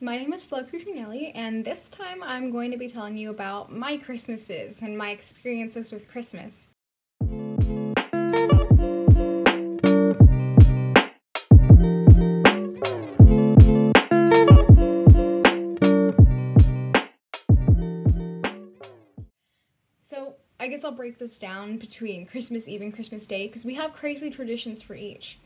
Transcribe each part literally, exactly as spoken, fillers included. My name is Flo Cucinelli, and this time I'm going to be telling you about my Christmases and my experiences with Christmas. So I guess I'll break this down between Christmas Eve and Christmas Day, because we have crazy traditions for each.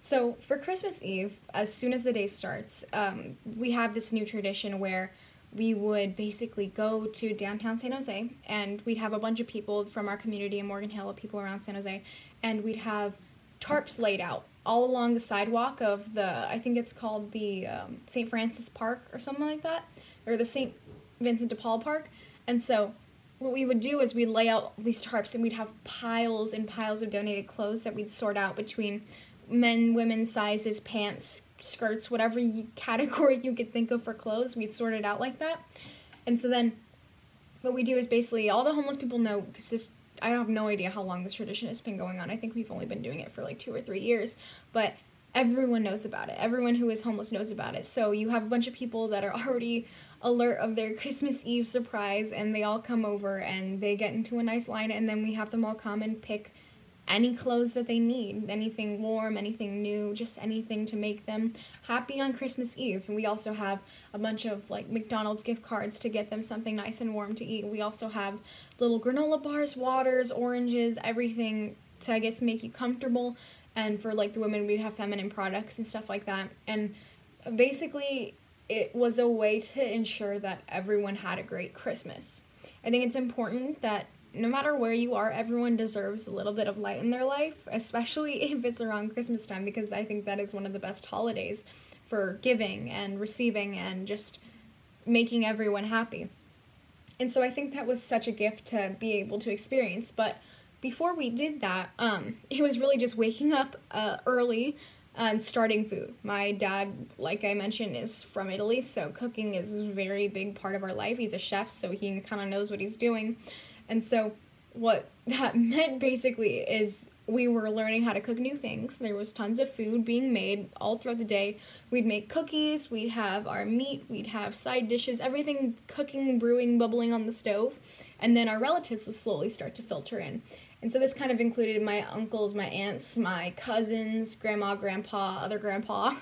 So for Christmas Eve, as soon as the day starts, um, we have this new tradition where we would basically go to downtown San Jose, and we'd have a bunch of people from our community in Morgan Hill, people around San Jose, and we'd have tarps laid out all along the sidewalk of the, I think it's called the um, Saint Francis Park or something like that, or the Saint Vincent de Paul Park. And so what we would do is we'd lay out these tarps, and we'd have piles and piles of donated clothes that we'd sort out between men, women, sizes, pants, skirts, whatever you, category you could think of for clothes, we'd sort it out like that. And so then what we do is basically all the homeless people know, because this, I have no idea how long this tradition has been going on. I think we've only been doing it for like two or three years, but everyone knows about it. Everyone who is homeless knows about it. So you have a bunch of people that are already alert of their Christmas Eve surprise, and they all come over and they get into a nice line, and then we have them all come and pick any clothes that they need, anything warm, anything new, just anything to make them happy on Christmas Eve. And we also have a bunch of like McDonald's gift cards to get them something nice and warm to eat. We also have little granola bars, waters, oranges, everything to, I guess, make you comfortable. And for like the women, we'd have feminine products and stuff like that. And basically it was a way to ensure that everyone had a great Christmas. I think it's important that no matter where you are, everyone deserves a little bit of light in their life, especially if it's around Christmas time, because I think that is one of the best holidays for giving and receiving and just making everyone happy. And so I think that was such a gift to be able to experience. But before we did that, um, it was really just waking up uh, early and starting food. My dad, like I mentioned, is from Italy, so cooking is a very big part of our life. He's a chef, so he kind of knows what he's doing. And so what that meant basically is we were learning how to cook new things. There was tons of food being made all throughout the day. We'd make cookies, we'd have our meat, we'd have side dishes, everything cooking, brewing, bubbling on the stove. And then our relatives would slowly start to filter in. And so this kind of included my uncles, my aunts, my cousins, grandma, grandpa, other grandpa.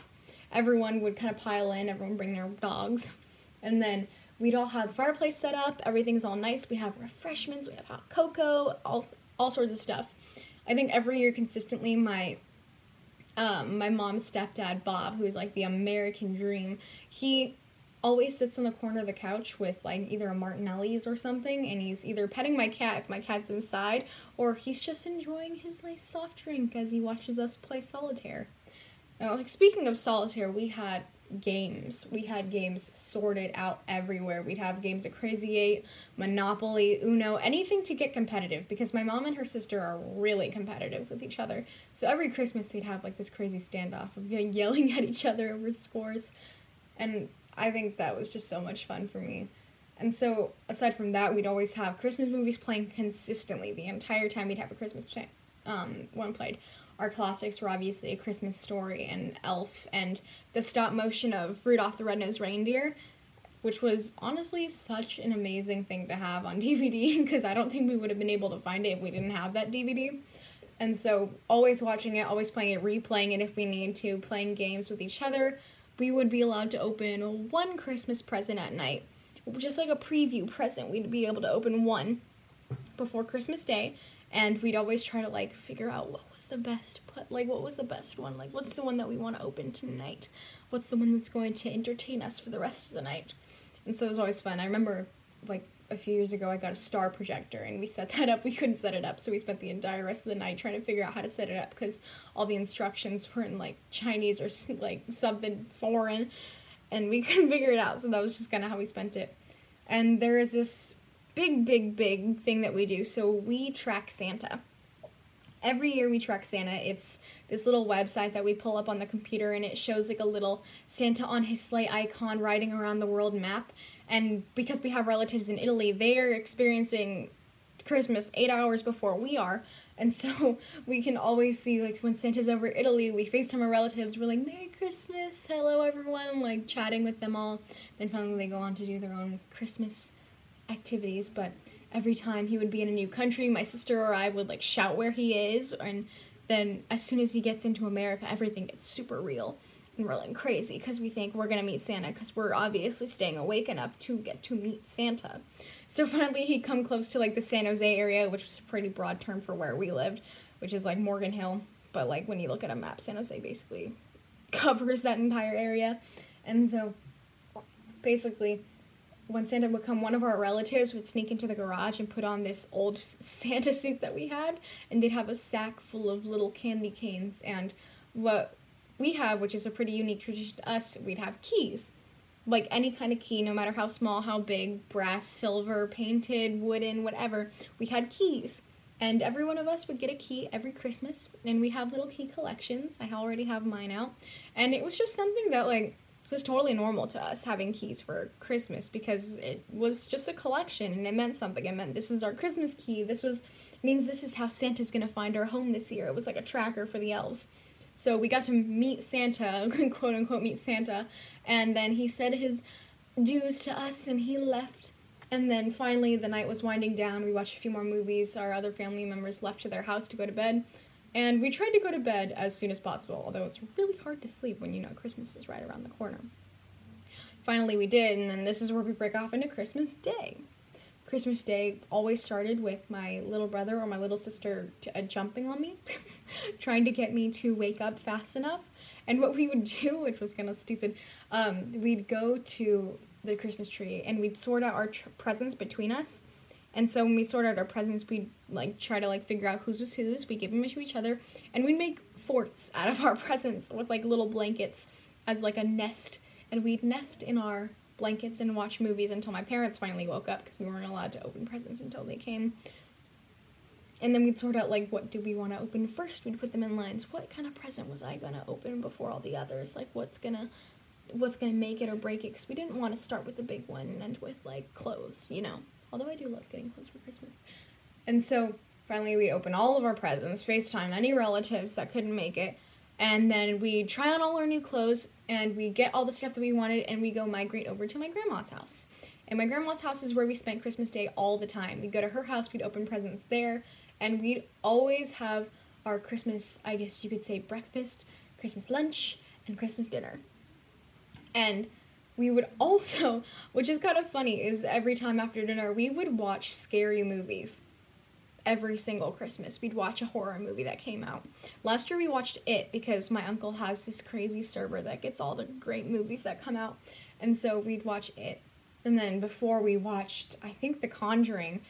Everyone would kind of pile in, everyone bring their dogs. And then we'd all have the fireplace set up, everything's all nice, we have refreshments, we have hot cocoa, all all sorts of stuff. I think every year consistently my um, my mom's stepdad, Bob, who is like the American dream, he always sits on the corner of the couch with like either a Martinelli's or something, and he's either petting my cat if my cat's inside, or he's just enjoying his nice soft drink as he watches us play solitaire. Now, like, speaking of solitaire, we had games. We had games sorted out everywhere. We'd have games of Crazy eight, Monopoly, Uno, anything to get competitive, because my mom and her sister are really competitive with each other. So every Christmas they'd have like this crazy standoff of yelling at each other over scores. And I think that was just so much fun for me. And so aside from that, we'd always have Christmas movies playing consistently. The entire time we'd have a Christmas play, um, one played. Our classics were obviously A Christmas Story and Elf, and the stop motion of Rudolph the Red-Nosed Reindeer, which was honestly such an amazing thing to have on D V D, because I don't think we would have been able to find it if we didn't have that D V D. And so always watching it, always playing it, replaying it if we needed to, playing games with each other. We would be allowed to open one Christmas present at night. Just like a preview present, we'd be able to open one before Christmas Day. And we'd always try to, like, figure out what was the best, but, like, what was the best one? Like, what's the one that we want to open tonight? What's the one that's going to entertain us for the rest of the night? And so it was always fun. I remember, like, a few years ago, I got a star projector, and we set that up. We couldn't set it up, so we spent the entire rest of the night trying to figure out how to set it up, because all the instructions were in, like, Chinese or, like, something foreign, and we couldn't figure it out, so that was just kind of how we spent it. And there is this big, big, big thing that we do. So we track Santa. Every year we track Santa. It's this little website that we pull up on the computer, and it shows like a little Santa on his sleigh icon riding around the world map. And because we have relatives in Italy, they are experiencing Christmas eight hours before we are, and so we can always see, like, when Santa's over Italy, we FaceTime our relatives, we're like, Merry Christmas, hello everyone, like, chatting with them all, then finally they go on to do their own Christmas activities. But every time he would be in a new country, my sister or I would, like, shout where he is, and then as soon as he gets into America, everything gets super real, and we're, like, crazy, because we think we're gonna meet Santa, because we're obviously staying awake enough to get to meet Santa. So finally, he'd come close to, like, the San Jose area, which was a pretty broad term for where we lived, which is, like, Morgan Hill. But, like, when you look at a map, San Jose basically covers that entire area. And so, basically, when Santa would come, one of our relatives would sneak into the garage and put on this old Santa suit that we had, and they'd have a sack full of little candy canes. And what we have, which is a pretty unique tradition to us, we'd have keys. Like, any kind of key, no matter how small, how big, brass, silver, painted, wooden, whatever, we had keys. And every one of us would get a key every Christmas, and we have little key collections. I already have mine out. And it was just something that, like, was totally normal to us, having keys for Christmas, because it was just a collection, and it meant something. It meant this was our Christmas key. This was means this is how Santa's gonna find our home this year. It was like a tracker for the elves. So we got to meet Santa, quote-unquote meet Santa, and then he said his dues to us, and he left. And then finally, the night was winding down, we watched a few more movies, our other family members left to their house to go to bed, and we tried to go to bed as soon as possible, although it's really hard to sleep when you know Christmas is right around the corner. Finally we did, and then this is where we break off into Christmas Day. Christmas Day always started with my little brother or my little sister t- uh, jumping on me, trying to get me to wake up fast enough. And what we would do, which was kind of stupid, um, we'd go to the Christmas tree and we'd sort out our tr- presents between us. And so when we sort out our presents, we'd like try to like figure out whose was whose. We'd give them to each other, and we'd make forts out of our presents with like little blankets as like a nest. And we'd nest in our blankets and watch movies until my parents finally woke up, because we weren't allowed to open presents until they came. And then we'd sort out like what do we want to open first. We'd put them in lines. What kind of present was I gonna open before all the others? Like what's gonna what's gonna make it or break it? Because we didn't want to start with the big one and end with like clothes, you know. Although I do love getting clothes for Christmas. And so finally we'd open all of our presents, FaceTime any relatives that couldn't make it. And then we try on all our new clothes, and we get all the stuff that we wanted, and we go migrate over to my grandma's house. And my grandma's house is where we spent Christmas Day all the time. We'd go to her house, we'd open presents there, and we'd always have our Christmas, I guess you could say, breakfast, Christmas lunch, and Christmas dinner. And we would also, which is kind of funny, is every time after dinner, we would watch scary movies. Every single Christmas we'd watch a horror movie that came out. Last year we watched It, because my uncle has this crazy server that gets all the great movies that come out, and so we'd watch It. And then before we watched, I think, The Conjuring.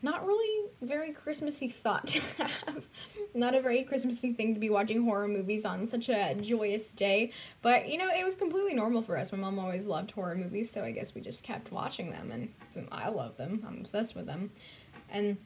Not really very Christmassy thought to have. Not a very Christmassy thing to be watching horror movies on such a joyous day, but you know, it was completely normal for us. My mom always loved horror movies, so I guess we just kept watching them, and I love them. I'm obsessed with them. And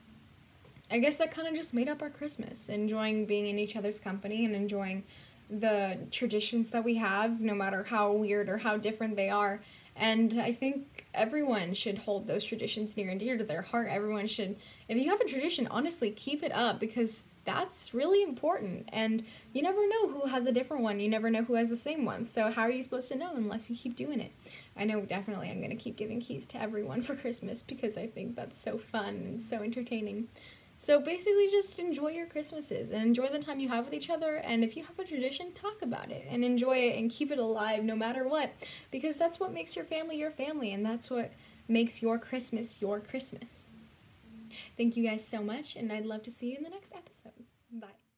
I guess that kind of just made up our Christmas, enjoying being in each other's company and enjoying the traditions that we have, no matter how weird or how different they are. And I think everyone should hold those traditions near and dear to their heart. Everyone should, if you have a tradition, honestly, keep it up, because that's really important. And you never know who has a different one. You never know who has the same one. So how are you supposed to know unless you keep doing it? I know definitely I'm going to keep giving keys to everyone for Christmas, because I think that's so fun and so entertaining. So basically just enjoy your Christmases and enjoy the time you have with each other, and if you have a tradition, talk about it and enjoy it and keep it alive no matter what, because that's what makes your family your family, and that's what makes your Christmas your Christmas. Thank you guys so much, and I'd love to see you in the next episode. Bye.